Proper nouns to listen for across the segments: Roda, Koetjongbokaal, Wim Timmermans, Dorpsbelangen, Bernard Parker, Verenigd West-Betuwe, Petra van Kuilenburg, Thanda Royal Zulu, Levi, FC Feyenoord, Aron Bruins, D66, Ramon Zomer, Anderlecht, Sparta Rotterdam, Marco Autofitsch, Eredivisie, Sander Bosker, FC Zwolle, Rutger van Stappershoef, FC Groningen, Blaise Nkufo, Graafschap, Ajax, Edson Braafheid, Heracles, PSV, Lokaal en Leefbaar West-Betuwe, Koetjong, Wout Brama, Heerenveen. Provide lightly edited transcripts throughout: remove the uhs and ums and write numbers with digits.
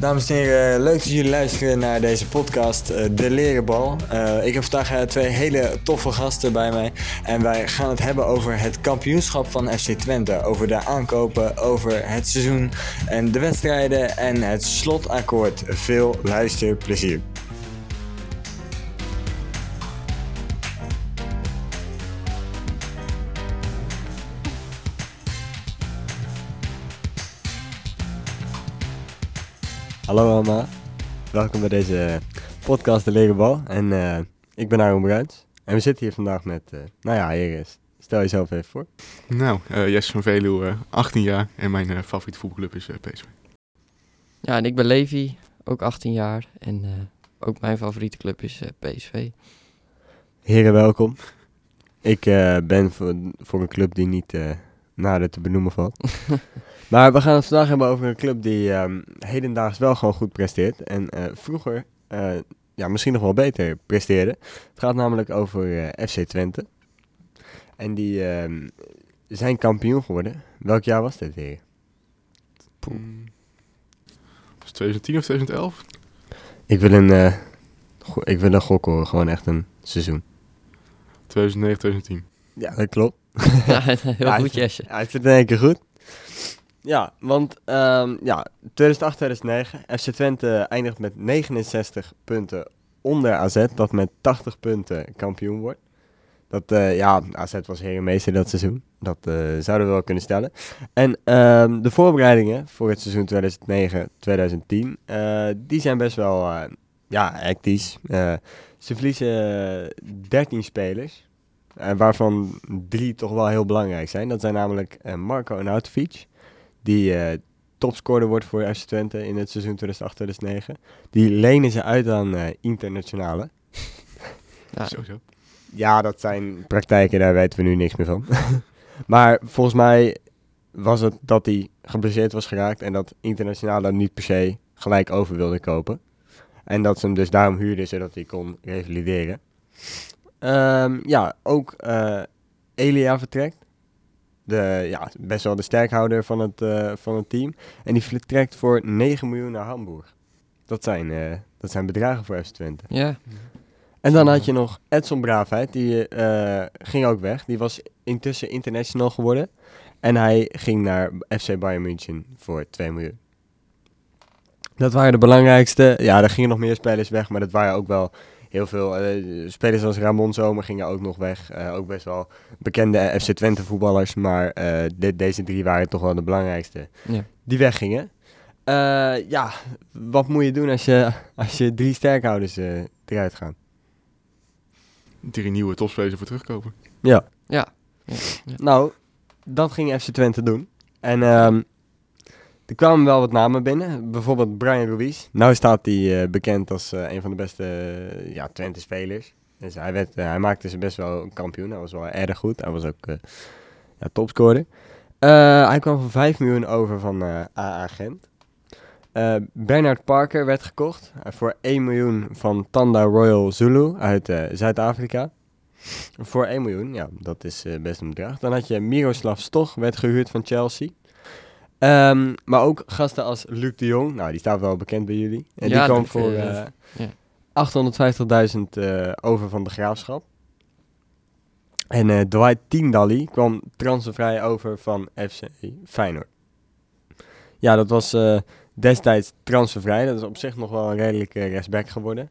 Dames en heren, leuk dat jullie luisteren naar deze podcast, De Lerenbal. Ik heb vandaag twee hele toffe gasten bij mij. En wij gaan het hebben over het kampioenschap van FC Twente. Over de aankopen, over het seizoen en de wedstrijden en het slotakkoord. Veel luisterplezier. Hallo allemaal, welkom bij deze podcast De Lerenbal en ik ben Aron Bruins en we zitten hier vandaag met, stel jezelf even voor. Jesse van Veluwe, 18 jaar en mijn favoriete voetbalclub is PSV. Ja, en ik ben Levi, ook 18 jaar en ook mijn favoriete club is PSV. Heren, welkom. Ik ben voor een club die niet nader te benoemen valt. Maar we gaan het vandaag hebben over een club die hedendaags wel gewoon goed presteert. En vroeger misschien nog wel beter presteerde. Het gaat namelijk over FC Twente. En die zijn kampioen geworden. Welk jaar was dit, heren? Was het 2010 of 2011? Ik wil een gok horen. Gewoon echt een seizoen. 2009, 2010. Ja, dat klopt. Ja, heel goed, Jesse. Ja, ik vind het in één keer goed. Ja, want 2008, 2009, FC Twente eindigt met 69 punten onder AZ, dat met 80 punten kampioen wordt. Dat, AZ was herenmeester dat seizoen, dat zouden we wel kunnen stellen. En de voorbereidingen voor het seizoen 2009-2010, die zijn best wel hectisch. Ze verliezen 13 spelers, waarvan 3 toch wel heel belangrijk zijn. Dat zijn namelijk Marco Autofitsch, die topscorer wordt voor FC Twente in het seizoen 2008-2009. Die lenen ze uit aan internationale. Ja. Sowieso. Ja, dat zijn praktijken, daar weten we nu niks meer van. Maar volgens mij was het dat hij geblesseerd was geraakt en dat internationale hem niet per se gelijk over wilde kopen. En dat ze hem dus daarom huurden, zodat hij kon revalideren. Elia vertrekt. Best wel de sterkhouder van het team. En die vertrekt voor 9 miljoen naar Hamburg. Dat zijn bedragen voor FC Twente. Ja. En dan had je nog Edson Braafheid. Die ging ook weg. Die was intussen international geworden. En hij ging naar FC Bayern München voor 2 miljoen. Dat waren de belangrijkste. Ja, er gingen nog meer spelers weg. Maar dat waren ook wel heel veel. Spelers als Ramon Zomer gingen ook nog weg. Ook best wel bekende FC Twente voetballers. Maar deze 3 waren toch wel de belangrijkste. Ja. Die weggingen. Wat moet je doen als je 3 sterkhouders eruit gaan? 3 nieuwe topspelers voor terugkopen. Ja. Ja. Nou, dat ging FC Twente doen. En er kwamen wel wat namen binnen. Bijvoorbeeld Brian Ruiz. Nou staat hij bekend als een van de beste Twente-spelers. Dus hij maakte ze best wel een kampioen. Hij was wel erg goed. Hij was ook topscorer. Hij kwam voor 5 miljoen over van AA Gent. Bernard Parker werd gekocht voor 1 miljoen van Thanda Royal Zulu uit Zuid-Afrika. Voor 1 miljoen, ja, dat is best een bedrag. Dan had je Miroslav Stoch, werd gehuurd van Chelsea. Maar ook gasten als Luc de Jong, nou die staat wel bekend bij jullie. En die kwam voor 850.000 over van de Graafschap. En Dwight Tiendalli kwam transfervrij over van FC Feyenoord. Ja, dat was destijds transfervrij. Dat is op zich nog wel een redelijke rechtsback geworden.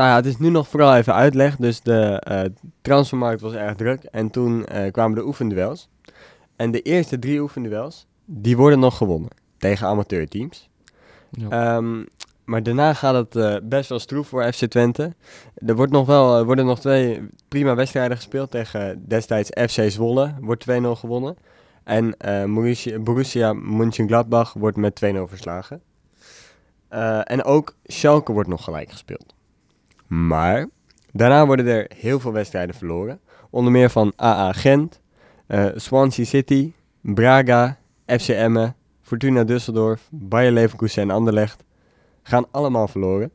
Het is nu nog vooral even uitleg. Dus de transfermarkt was erg druk. En toen kwamen de oefenduels. En de eerste 3 oefenduels, die worden nog gewonnen tegen amateurteams. Ja. Maar daarna gaat het best wel stroef voor FC Twente. Er worden nog 2 prima wedstrijden gespeeld tegen destijds FC Zwolle, wordt 2-0 gewonnen. En Borussia Mönchengladbach wordt met 2-0 verslagen. En ook Schalke wordt nog gelijk gespeeld. Maar daarna worden er heel veel wedstrijden verloren. Onder meer van AA Gent, Swansea City, Braga, FC Emmen, Fortuna Düsseldorf, Bayer Leverkusen en Anderlecht gaan allemaal verloren.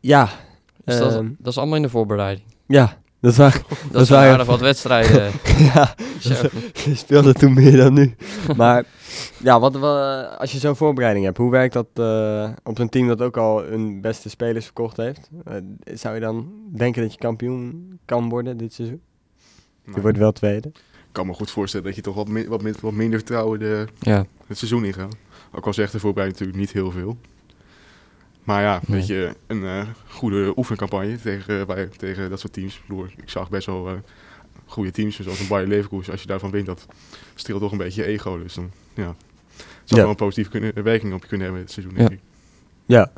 Ja. Dus dat is allemaal in de voorbereiding. Ja, Dat waren aardig wat wedstrijden. Ja, je speelde toen meer dan nu. Maar ja, als je zo'n voorbereiding hebt, hoe werkt dat op een team dat ook al hun beste spelers verkocht heeft? Zou je dan denken dat je kampioen kan worden dit seizoen? Je wordt wel tweede. Ik kan me goed voorstellen dat je toch wat minder vertrouwen het seizoen ingaat. Ook al zegt de voorbereiding natuurlijk niet heel veel. Maar ja, weet je, een goede oefencampagne tegen dat soort teams. Ik zag best wel goede teams, zoals een Bayer Leverkusen. Als je daarvan wint, dat streelt toch een beetje je ego. Dus dan zou wel een positieve werking op je kunnen hebben dit seizoen, denk ik. Ja.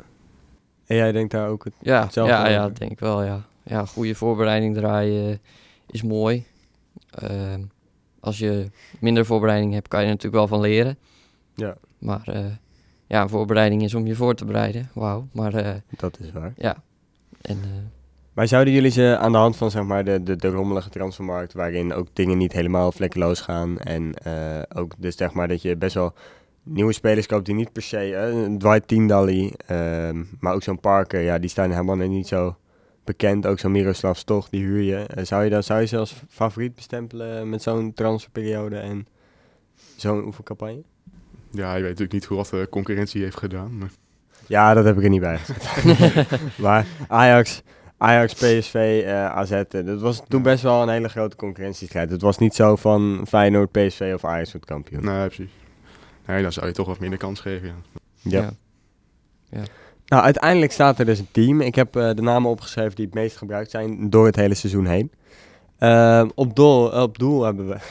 En jij denkt daar ook hetzelfde aan? Ja, dat denk ik wel, ja. Ja, goede voorbereiding draaien is mooi. Als je minder voorbereiding hebt, kan je er natuurlijk wel van leren. Ja. Maar... een voorbereiding is om je voor te bereiden. Wauw, maar... dat is waar. Ja. En, maar zouden jullie ze aan de hand van zeg maar, de rommelige transfermarkt... waarin ook dingen niet helemaal vlekkeloos gaan... en ook dus zeg maar dat je best wel nieuwe spelers koopt die niet per se... Dwight Tiendalli, maar ook zo'n Parker, die staan helemaal niet zo bekend. Ook zo'n Miroslav Stoch, die huur je. Zou je ze als favoriet bestempelen met zo'n transferperiode en zo'n oefencampagne? Ja, je weet natuurlijk niet hoe wat de concurrentie heeft gedaan. Maar... Ja, dat heb ik er niet bij. Maar Ajax, PSV, AZ, dat was toen best wel een hele grote concurrentiestrijd. Het was niet zo van Feyenoord, PSV of Ajax wordt kampioen. Nee, precies. Nee, dan zou je toch wat minder kans geven, ja. Nou, uiteindelijk staat er dus een team. Ik heb de namen opgeschreven die het meest gebruikt zijn door het hele seizoen heen. Op doel hebben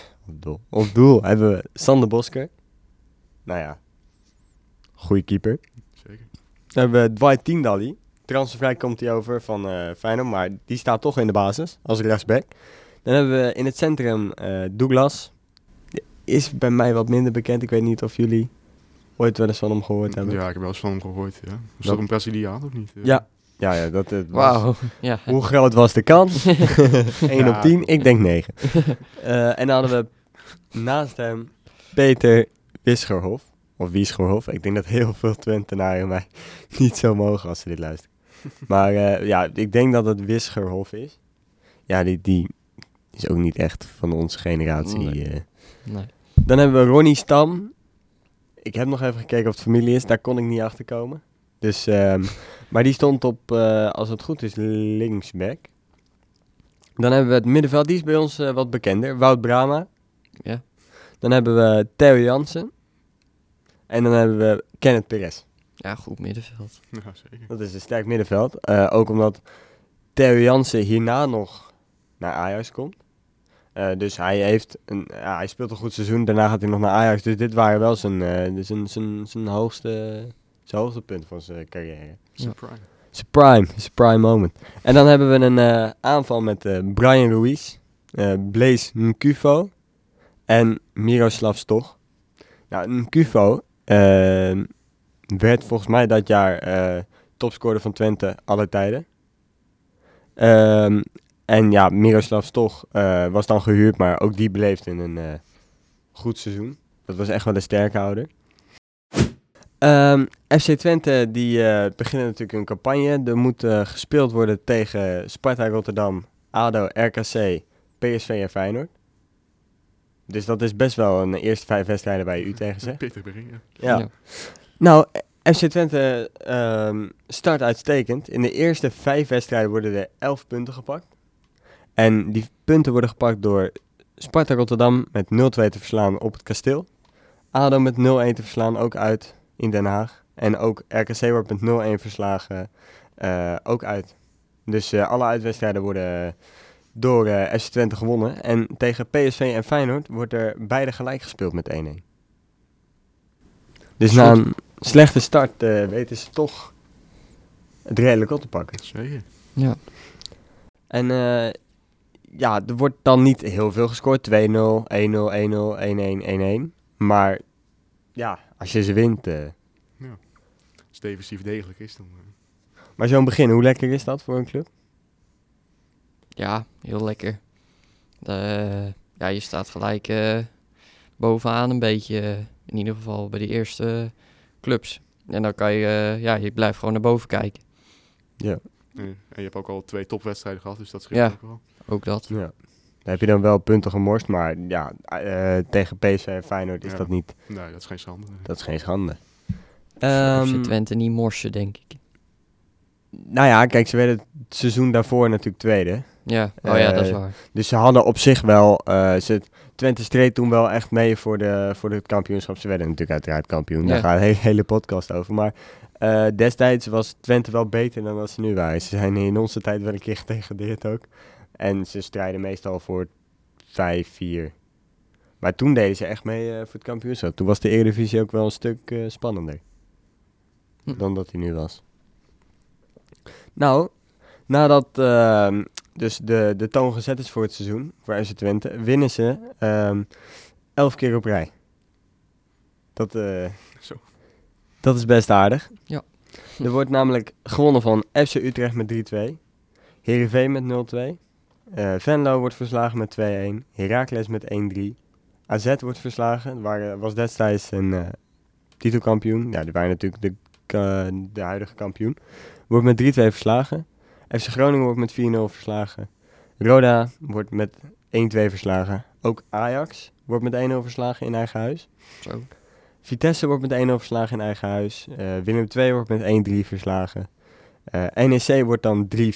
we Sander Bosker. Nou ja, goede keeper. Zeker. Dan hebben we Dwight Tiendalli. Transfervrij komt hij over van Feyenoord, maar die staat toch in de basis als rechtsback. Dan hebben we in het centrum Douglas. Die is bij mij wat minder bekend. Ik weet niet of jullie ooit wel eens van hem gehoord hebben. Ja, ik heb wel eens van hem gehoord. Ja. Was dat een Braziliaan of niet? Ja, dat het was. Wow. Ja. Hoe groot was de kans? 1 op 10, ik denk 9. En dan hadden we naast hem Peter Wisgerhof. Ik denk dat heel veel Twentenaren mij niet zo mogen als ze dit luisteren. Maar ik denk dat het Wisgerhof is. Ja, die is ook niet echt van onze generatie. Nee. Dan hebben we Ronnie Stam. Ik heb nog even gekeken of het familie is. Daar kon ik niet achter komen. Dus, maar die stond op, als het goed is, linksback. Dan hebben we het middenveld. Die is bij ons wat bekender. Wout Brama. Ja. Dan hebben we Theo Jansen. En dan hebben we Kenneth Perez. Ja, goed middenveld. Ja, zeker. Dat is een sterk middenveld. Ook omdat Theo Jansen hierna nog naar Ajax komt. Dus hij speelt een goed seizoen. Daarna gaat hij nog naar Ajax. Dus dit waren wel zijn hoogtepunt van zijn carrière. Zijn prime moment. En dan hebben we een aanval met Brian Ruiz. Blaise Nkufo. En Miroslav Stoch. Nou, Nkufo werd volgens mij dat jaar topscorer van Twente alle tijden. En ja, Miroslav Stoch was dan gehuurd, maar ook die beleefde in een goed seizoen. Dat was echt wel een sterke houder. FC Twente die beginnen natuurlijk een campagne. Er moet gespeeld worden tegen Sparta Rotterdam, ADO, RKC, PSV en Feyenoord. Dus dat is best wel een eerste 5 wedstrijden bij u tegen ze. Pittig begin, ja. Nou, FC Twente start uitstekend. In de eerste 5 wedstrijden worden er 11 punten gepakt. En die punten worden gepakt door Sparta Rotterdam met 0-2 te verslaan op het Kasteel. ADO met 0-1 te verslaan, ook uit in Den Haag. En ook RKC wordt met 0-1 verslagen, ook uit. Dus alle uitwedstrijden worden... door FC Twente gewonnen. En tegen PSV en Feyenoord wordt er beide gelijk gespeeld met 1-1. Dus na een slechte start weten ze toch het redelijk op te pakken. Zeker. Ja. En er wordt dan niet heel veel gescoord. 2-0, 1-0, 1-0, 1-1, 1-1. Maar ja, als je ze wint... Als het defensief degelijk is dan... Maar zo'n begin, hoe lekker is dat voor een club? Ja, heel lekker. Je staat gelijk bovenaan een beetje. In ieder geval bij die eerste clubs. En dan kan je blijft gewoon naar boven kijken. Ja. Nee. En je hebt ook al 2 topwedstrijden gehad, dus dat scheelt ook wel. Ook dat. Ja. Dan heb je dan wel punten gemorst, maar ja, tegen PSV en Feyenoord is dat niet... Nee, dat is geen schande. Nee. Dat is geen schande. FC Twente niet morsen, denk ik. Nou ja, kijk, ze werden het seizoen daarvoor natuurlijk tweede. Ja, dat is waar. Dus ze hadden op zich wel... Twente streed toen wel echt mee voor het kampioenschap. Ze werden natuurlijk uiteraard kampioen. Ja. Daar gaat een hele podcast over. Maar destijds was Twente wel beter dan dat ze nu waren. Ze zijn in onze tijd wel een keer gedegradeerd ook. En ze strijden meestal voor 5-4. Maar toen deden ze echt mee voor het kampioenschap. Toen was de Eredivisie ook wel een stuk spannender dan dat hij nu was. Nou, nadat dus de toon gezet is voor het seizoen, voor FC Twente, winnen ze 11 keer op rij. Dat is best aardig. Ja. Er wordt namelijk gewonnen van FC Utrecht met 3-2, Heerenveen met 0-2, Venlo wordt verslagen met 2-1, Heracles met 1-3, AZ wordt verslagen, was destijds een titelkampioen. Ja, die waren natuurlijk de huidige kampioen. Wordt met 3-2 verslagen. FC Groningen wordt met 4-0 verslagen. Roda wordt met 1-2 verslagen. Ook Ajax wordt met 1-0 verslagen in eigen huis. Zo. Vitesse wordt met 1-0 verslagen in eigen huis. Willem 2 wordt met 1-3 verslagen. NEC wordt dan 3-4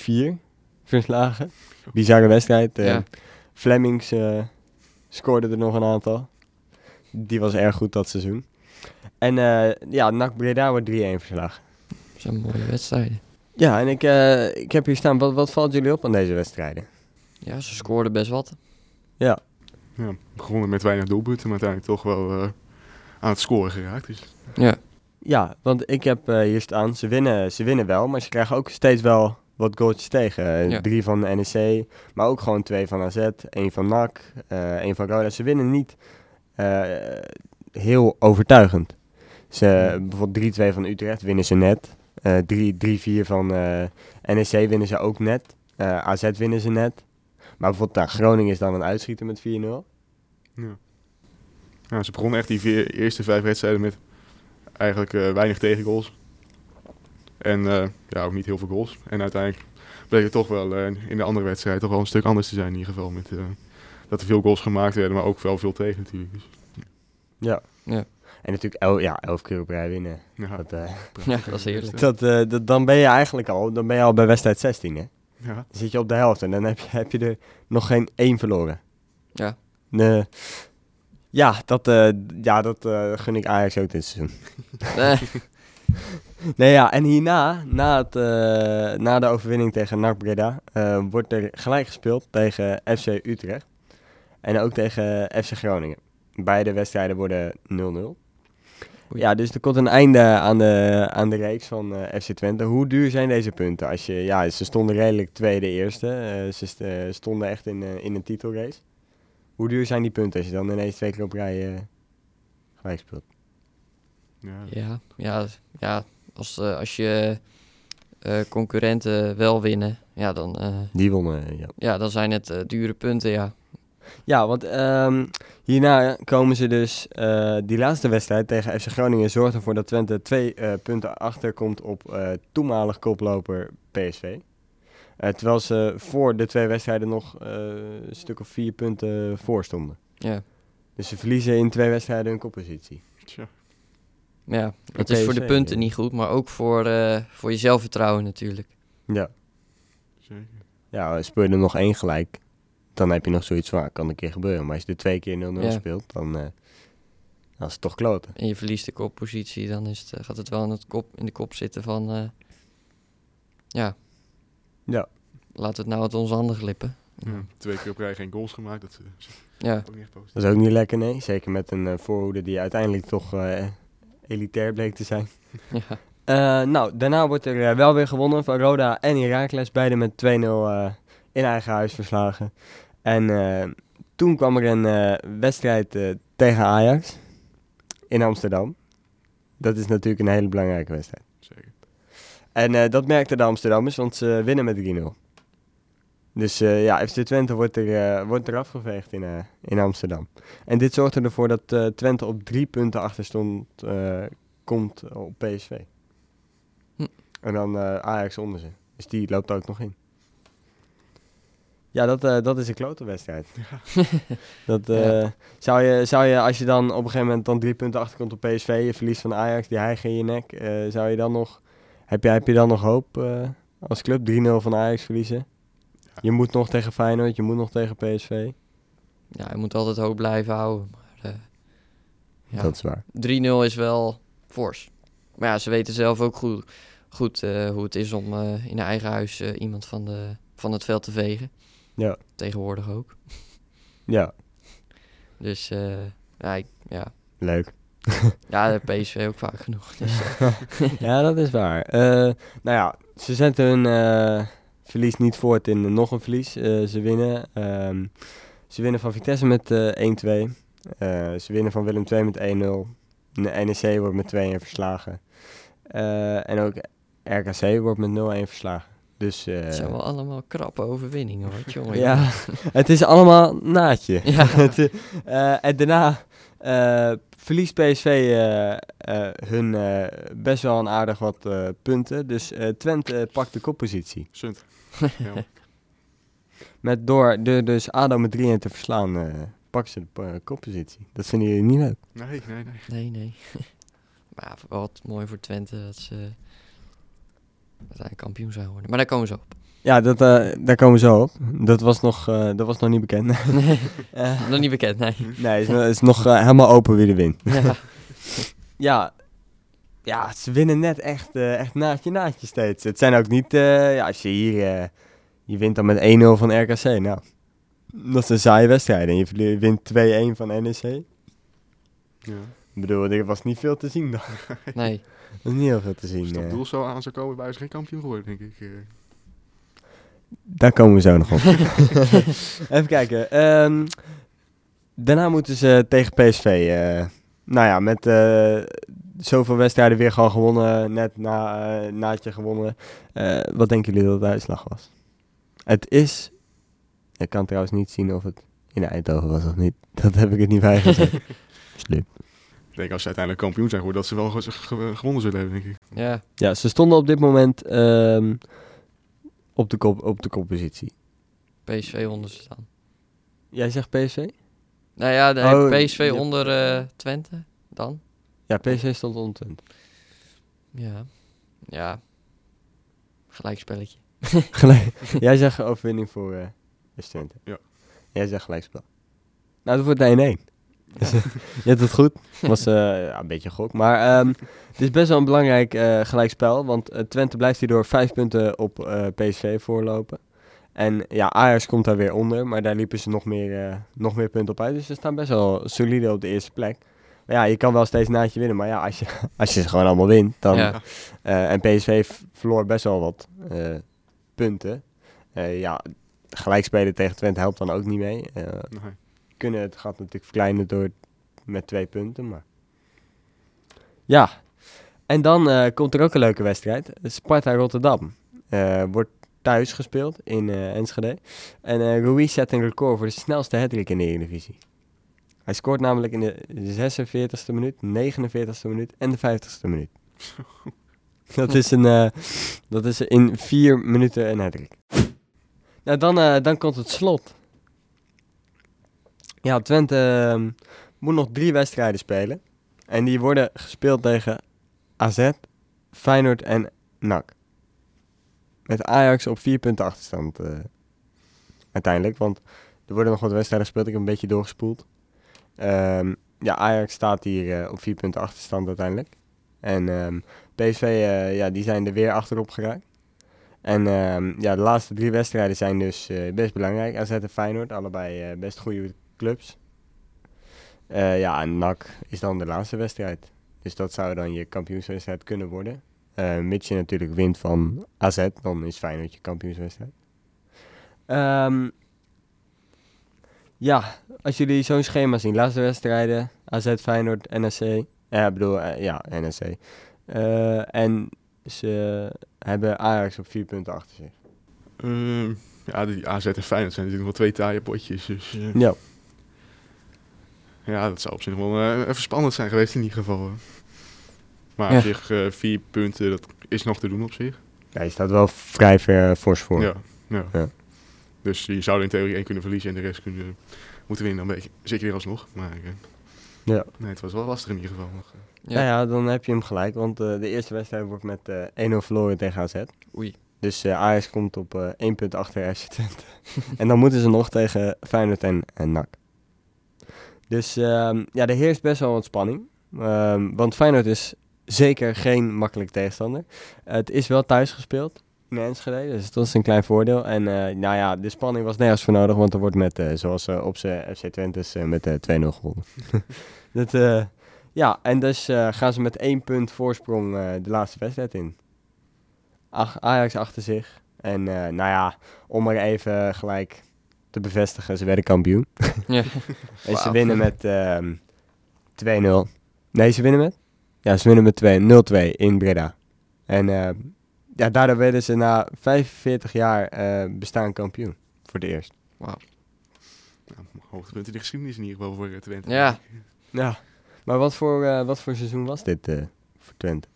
verslagen. Bizarre wedstrijd. Flemings scoorde er nog een aantal. Die was erg goed dat seizoen. En NAC Breda wordt 3-1 verslagen. Dat zijn mooie wedstrijden. Ja, en ik heb hier staan, wat valt jullie op aan deze wedstrijden? Ja, ze scoorden best wat. Ja, begonnen met weinig doelpunten, maar uiteindelijk toch wel aan het scoren geraakt. Dus. Ja, want ik heb hier staan, ze winnen wel, maar ze krijgen ook steeds wel wat goaltjes tegen. 3 van de NEC, maar ook gewoon 2 van AZ, 1 van NAC, 1 van Roda. Ze winnen niet heel overtuigend. Bijvoorbeeld 3-2 van Utrecht winnen ze net. 3-4 van NEC winnen ze ook net. AZ winnen ze net. Maar bijvoorbeeld Groningen is dan een uitschieter met 4-0. Ja. Nou, ze begonnen echt die eerste 5 wedstrijden met eigenlijk weinig tegengoals. En ook niet heel veel goals. En uiteindelijk bleek het toch wel in de andere wedstrijd toch wel een stuk anders te zijn in ieder geval. Met, dat er veel goals gemaakt werden, maar ook wel veel tegen natuurlijk. Dus, ja. En natuurlijk 11 keer op rij winnen. Ja, dat is heerlijk. Dan ben je eigenlijk al bij wedstrijd 16, hè? Ja. Dan zit je op de helft en dan heb je er nog geen 1 verloren. Ja. Dat gun ik Ajax ook dit seizoen. Nee, ja, en hierna, na de overwinning tegen NAC Breda, wordt er gelijk gespeeld tegen FC Utrecht. En ook tegen FC Groningen. Beide wedstrijden worden 0-0. Ja, dus er komt een einde aan de reeks van FC Twente. Hoe duur zijn deze punten? Ze stonden redelijk tweede eerste. Ze stonden echt in een titelrace. Hoe duur zijn die punten als je dan ineens 2 keer op rij gelijk speelt? Ja, als je concurrenten wel winnen, ja dan... Die wonnen, ja. Ja, dan zijn het dure punten, ja. Ja, want hierna komen ze dus... die laatste wedstrijd tegen FC Groningen zorgt ervoor dat Twente 2 punten achterkomt op toenmalig koploper PSV. Terwijl ze voor de 2 wedstrijden nog een stuk of 4 punten voor stonden. Ja. Dus ze verliezen in 2 wedstrijden hun koppositie. Tja. Ja, dat is voor de punten niet goed, maar ook voor je zelfvertrouwen natuurlijk. Ja. Zeker. Ja, speel je er nog 1 gelijk... Dan heb je nog zoiets van, kan een keer gebeuren. Maar als je er 2 keer 0-0 speelt, dan is het toch kloten. En je verliest de koppositie, dan is het, gaat het wel in de kop zitten van... Laat het nou uit onze handen glippen. Ja, 2 keer op rij geen goals gemaakt. Dat is ook niet echt positief. Dat is ook niet lekker, nee. Zeker met een voorhoede die uiteindelijk toch elitair bleek te zijn. Ja. Daarna wordt er wel weer gewonnen van Roda en Heracles. Beide met 2-0 in eigen huis verslagen. En toen kwam er een wedstrijd tegen Ajax in Amsterdam. Dat is natuurlijk een hele belangrijke wedstrijd. Zeker. En dat merkten de Amsterdammers, want ze winnen met 3-0. Dus FC Twente wordt er afgeveegd in Amsterdam. En dit zorgde ervoor dat Twente op 3 punten achter stond, komt op PSV. En dan Ajax onder ze. Dus die loopt ook nog in. Ja, dat is een klote wedstrijd. Ja. Zou je, als je dan op een gegeven moment dan 3 punten achterkomt op PSV, je verliest van Ajax, die hijgen in je nek, zou je dan nog, heb je dan nog hoop als club 3-0 van Ajax verliezen? Ja. Je moet nog tegen Feyenoord, je moet nog tegen PSV. Ja, je moet altijd hoop blijven houden. Maar, ja. Dat is waar. 3-0 is wel fors. Maar ja, ze weten zelf ook goed hoe het is om in eigen huis iemand van het veld te vegen. Ja. Tegenwoordig ook. Ja. Dus, ja. Leuk. Ja, de PSV ook vaak genoeg. Dus. Ja, dat is waar. Ze zetten hun verlies niet voort in nog een verlies. Ze winnen. Ze winnen van Vitesse met 1-2. Ze winnen van Willem 2 met 1-0. NEC wordt met 2-1 verslagen. En ook RKC wordt met 0-1 verslagen. Dus, het zijn wel allemaal krappe overwinningen hoor, jongen. Ja, het is allemaal naadje. Ja. En daarna verliest PSV hun best wel een aardig wat punten. Dus Twente pakt de koppositie. Sunt. Ja. Met door dus ADO met 3-1 te verslaan, pakken ze de koppositie. Dat vinden jullie niet leuk? Nee. Maar wat mooi voor Twente dat ze uiteindelijk kampioen zou worden. Maar daar komen ze op. Ja, daar komen ze op. Dat was nog niet bekend. Nee, nog niet bekend, nee. Nee, het is nog helemaal open wie er wint. Ja. Ja, ze winnen net echt naadje steeds. Het zijn ook niet... als je hier... je wint dan met 1-0 van RKC. Nou, dat is een saaie wedstrijd. En je wint 2-1 van NEC. Ja. Ik bedoel, er was niet veel te zien dan. Nee. Er was niet heel veel te zien. Als dat doel zo aan zou komen, bij is geen kampioen geworden, denk ik. Daar komen we zo nog op. Even kijken. Daarna moeten ze tegen PSV. Met zoveel wedstrijden weer gewoon gewonnen. Net na naadje gewonnen. Wat denken jullie dat de uitslag was? Het is... Ik kan trouwens niet zien of het in Eindhoven was of niet. Dat heb ik het niet bij gezegd. Slim. Ik denk als ze uiteindelijk kampioen zijn geworden, dat ze wel gewonnen zullen hebben, denk ik. Ja. Ja, ze stonden op dit moment op de koppositie. PSV onder ze staan. Jij zegt PSV? Nou ja, PSV onder Twente dan. Ja, PSV stond onder Twente. Ja. Ja. Gelijkspelletje. Jij zegt overwinning voor Twente. Ja. Jij zegt gelijkspel. Nou, dat wordt 1-1. Ja. Dus, je hebt het goed. Dat was een beetje gok. Maar het is best wel een belangrijk gelijkspel. Want Twente blijft hierdoor 5 punten op PSV voorlopen. En ja, Ajax komt daar weer onder. Maar daar liepen ze nog meer punten op uit. Dus ze staan best wel solide op de eerste plek. Maar ja, je kan wel steeds naadje winnen. Maar ja, als je ze gewoon allemaal wint. Dan, ja. En PSV verloor best wel wat punten. Gelijkspelen tegen Twente helpt dan ook niet mee. Nee. Kunnen het gat natuurlijk verkleinen door met 2 punten, maar... Ja, en dan komt er ook een leuke wedstrijd. Sparta Rotterdam wordt thuis gespeeld in Enschede. En Ruiz zet een record voor de snelste hattrick in de Eredivisie. Hij scoort namelijk in de 46e minuut, 49e minuut en de 50e minuut. Dat is in 4 minuten een hattrick. Nou, dan komt het slot. Ja, Twente moet nog 3 wedstrijden spelen. En die worden gespeeld tegen AZ, Feyenoord en NAC. Met Ajax op 4 punten achterstand uiteindelijk. Want er worden nog wat wedstrijden gespeeld. Ik heb een beetje doorgespoeld. Ajax staat hier op 4 punten achterstand uiteindelijk. En PSV, die zijn er weer achterop geraakt. En de laatste 3 wedstrijden zijn dus best belangrijk. AZ en Feyenoord, allebei best goede clubs. En NAC is dan de laatste wedstrijd. Dus dat zou dan je kampioenswedstrijd kunnen worden. Mits je natuurlijk wint van AZ, dan is Feyenoord je kampioenswedstrijd. Als jullie zo'n schema zien. Laatste wedstrijden, AZ, Feyenoord, NAC. NAC. En... ze hebben Ajax op 4 punten achter zich. Die AZ en Feyenoord zijn natuurlijk wel 2 taaie potjes. Dus, ja. Ja, dat zou op zich wel even spannend zijn geweest in ieder geval. Maar op zich 4 punten, dat is nog te doen op zich. Ja, je staat wel vrij ver fors voor. Ja, ja. Ja. Dus je zou in theorie 1 kunnen verliezen en de rest kunnen moeten winnen. Dan zeker weer alsnog. Maar ja. Nee, het was wel lastig in ieder geval. Ja, ja, dan heb je hem gelijk. Want de eerste wedstrijd wordt met 1-0 verloren tegen AZ. Oei. Dus Ajax komt op 1 punt achter FC Twente. En dan moeten ze nog tegen Feyenoord en NAC. Dus ja, er heerst best wel wat spanning. Want Feyenoord is zeker geen makkelijk tegenstander. Het is wel thuis gespeeld. In Enschede, dus dat is een klein voordeel. En nou ja, de spanning was nergens voor nodig, want er wordt met, zoals op zijn FC Twente, met 2-0 gewonnen. Dat, ja, en dus gaan ze met 1 punt voorsprong de laatste wedstrijd in. Ajax achter zich. En nou ja, om maar even gelijk te bevestigen, ze werden kampioen. Ja. En ze winnen met 2-0. Nee, ze winnen met? Ja, ze winnen met 0-2 in Breda. En ja, daardoor werden ze na 45 jaar bestaan kampioen. Voor de eerst. Wauw. Nou, hoogtepunt in de geschiedenis in ieder geval voor Twente. Ja. Ja. Maar wat voor seizoen was dit voor Twente?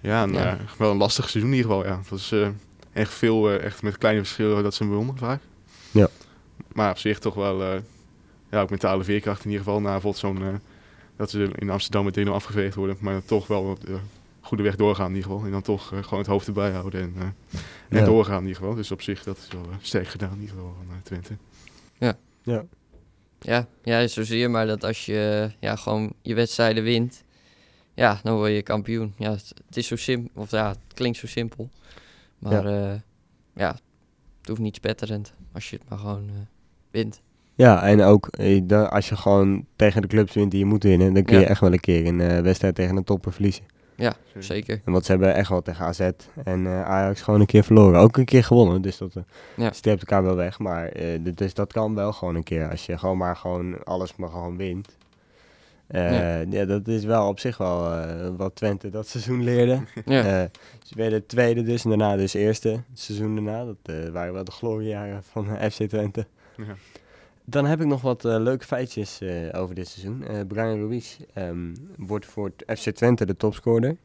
Ja, nou, ja, wel een lastig seizoen in ieder geval. Ja. Het was echt veel, echt met kleine verschillen dat ze hem wonnen vaak. Ja. Maar op zich toch wel, ja, ook mentale veerkracht in ieder geval. Na bijvoorbeeld zo'n, dat ze in Amsterdam meteen al afgeveegd worden. Maar dan toch wel goede weg doorgaan in ieder geval. En dan toch gewoon het hoofd erbij houden en ja, doorgaan in ieder geval. Dus op zich, dat is wel sterk gedaan in ieder geval van Twente. Ja. Ja. Ja, ja, zo zie je maar dat als je ja, gewoon je wedstrijden wint, ja, dan word je kampioen. Ja, het is zo simpel, of ja, het klinkt zo simpel. Maar ja, ja, het hoeft niet spetterend als je het maar gewoon wint. Ja, en ook als je gewoon tegen de clubs wint die je moet winnen, dan kun je ja, echt wel een keer een wedstrijd tegen een topper verliezen. Ja, zeker. En want ze hebben echt wel tegen AZ en Ajax gewoon een keer verloren. Ook een keer gewonnen, dus dat ja, streept elkaar wel weg. Maar dus dat kan wel gewoon een keer. Als je gewoon maar gewoon alles maar gewoon wint. Ja. Ja, dat is wel op zich wel wat Twente dat seizoen leerde. Ja. Ze werden tweede dus en daarna dus eerste. Het seizoen daarna, dat waren wel de gloriejaren van FC Twente. Ja. Dan heb ik nog wat leuke feitjes over dit seizoen. Brian Ruiz wordt voor FC Twente de topscorer.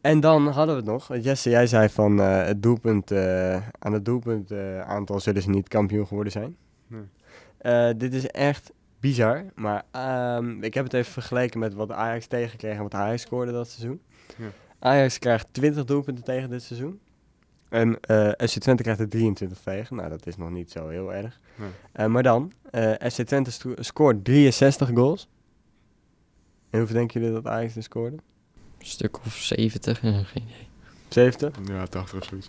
En dan hadden we het nog. Jesse, jij zei van aan het doelpunt aantal zullen ze niet kampioen geworden zijn. Nee. Dit is echt bizar. Maar ik heb het even vergeleken met wat Ajax tegenkreeg en wat Ajax scoorde dat seizoen. Ja. Ajax krijgt 20 doelpunten tegen dit seizoen. En FC Twente krijgt er 23 tegen. Nou, dat is nog niet zo heel erg. Nee. Maar dan, FC Twente scoort 63 goals. En hoeveel denken jullie dat Ajax er scoorde? Een stuk of 70. Geen idee. 70? Ja, 80 of zoiets.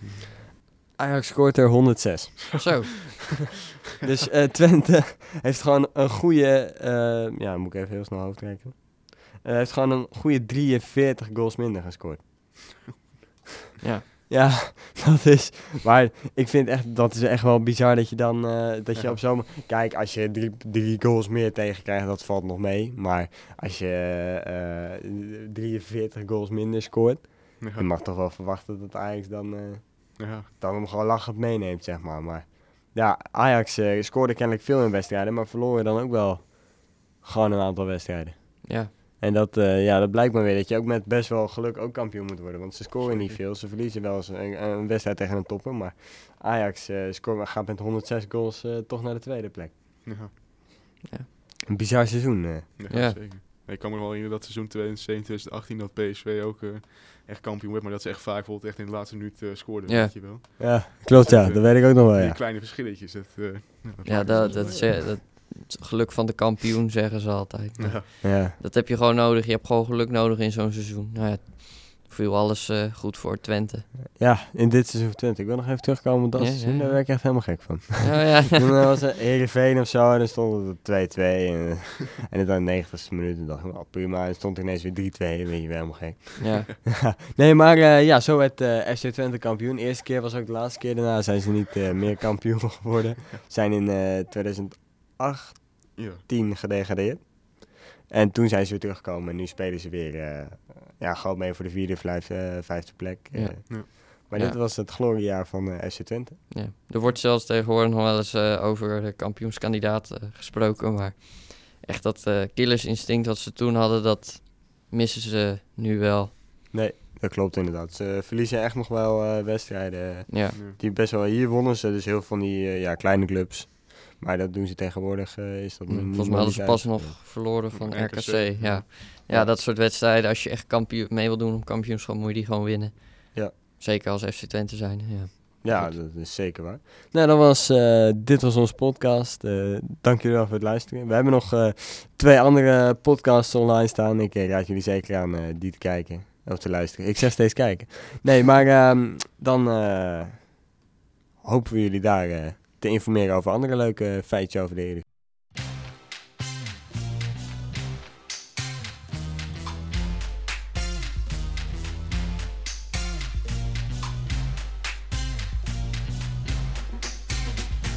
Ajax scoort er 106. Zo. Dus Twente heeft gewoon een goede... ja, moet ik even heel snel hoofdrekenen. Heeft gewoon een goede 43 goals minder gescoord. Ja. Ja, dat is... Maar ik vind echt... Dat is echt wel bizar dat je dan... dat je op zo'n... Kijk, als je drie goals meer tegenkrijgt, dat valt nog mee. Maar als je 43 goals minder scoort... Ja. Je mag toch wel verwachten dat Ajax dan... dan hem gewoon lachend meeneemt, zeg maar. Maar ja, Ajax scoorde kennelijk veel in wedstrijden... maar verloren dan ook wel gewoon een aantal wedstrijden. Ja. En dat, ja, dat blijkt maar weer dat je ook met best wel geluk ook kampioen moet worden. Want ze scoren niet veel. Ze verliezen wel eens een wedstrijd tegen een topper. Maar Ajax gaat met 106 goals toch naar de tweede plek. Ja. Ja. Een bizar seizoen. Ja, zeker. Ik kan me wel herinneren dat seizoen 2017-2018 dat PSV ook echt kampioen werd. Maar dat ze echt vaak bijvoorbeeld echt in de laatste minuut scoorden. Ja. Weet je wel. Ja, klopt. Dus, ja, dat weet ik ook nog wel. Die kleine verschilletjes. Dat geluk van de kampioen, zeggen ze altijd. Ja. Ja. Dat heb je gewoon nodig. Je hebt gewoon geluk nodig in zo'n seizoen. Nou ja, viel alles goed voor Twente. Ja, in dit seizoen Twente. Ik wil nog even terugkomen op dat seizoen. Daar werd ik echt helemaal gek van. Ja, ja. Toen was het Heerenveen of zo en dan stond het 2-2. En het aan de 90ste minuut en dacht ik, oh, prima. En stond ineens weer 3-2. Dan ben je weer helemaal gek. Ja. Nee, maar ja, zo werd FC Twente kampioen. De eerste keer was ook de laatste keer. Daarna zijn ze niet meer kampioen geworden. Zijn in 2018 gedegradeerd. En toen zijn ze weer teruggekomen. En nu spelen ze weer gewoon mee voor de vierde, vijfde plek. Ja. Ja. Maar dit was het gloriejaar van FC Twente. Ja. Er wordt zelfs tegenwoordig nog wel eens over de kampioenskandidaat gesproken. Maar echt dat killersinstinct wat ze toen hadden, dat missen ze nu wel. Nee, dat klopt inderdaad. Ze verliezen echt nog wel wedstrijden. Ja. Die best wel, hier wonnen ze dus heel veel van die kleine clubs. Maar dat doen ze tegenwoordig. Volgens mij hadden ze pas nog verloren van RKC. Ja. Ja, dat soort wedstrijden. Als je echt mee wil doen om kampioenschap, moet je die gewoon winnen. Ja. Zeker als FC Twente zijn. Ja, ja, dat is zeker waar. Nou, dit was onze podcast. Dank jullie wel voor het luisteren. We hebben nog 2 andere podcasts online staan. Ik raad jullie zeker aan die te kijken. Of te luisteren. Ik zeg steeds kijken. Nee, maar dan hopen we jullie daar te informeren over andere leuke feitjes over de Eredivisie.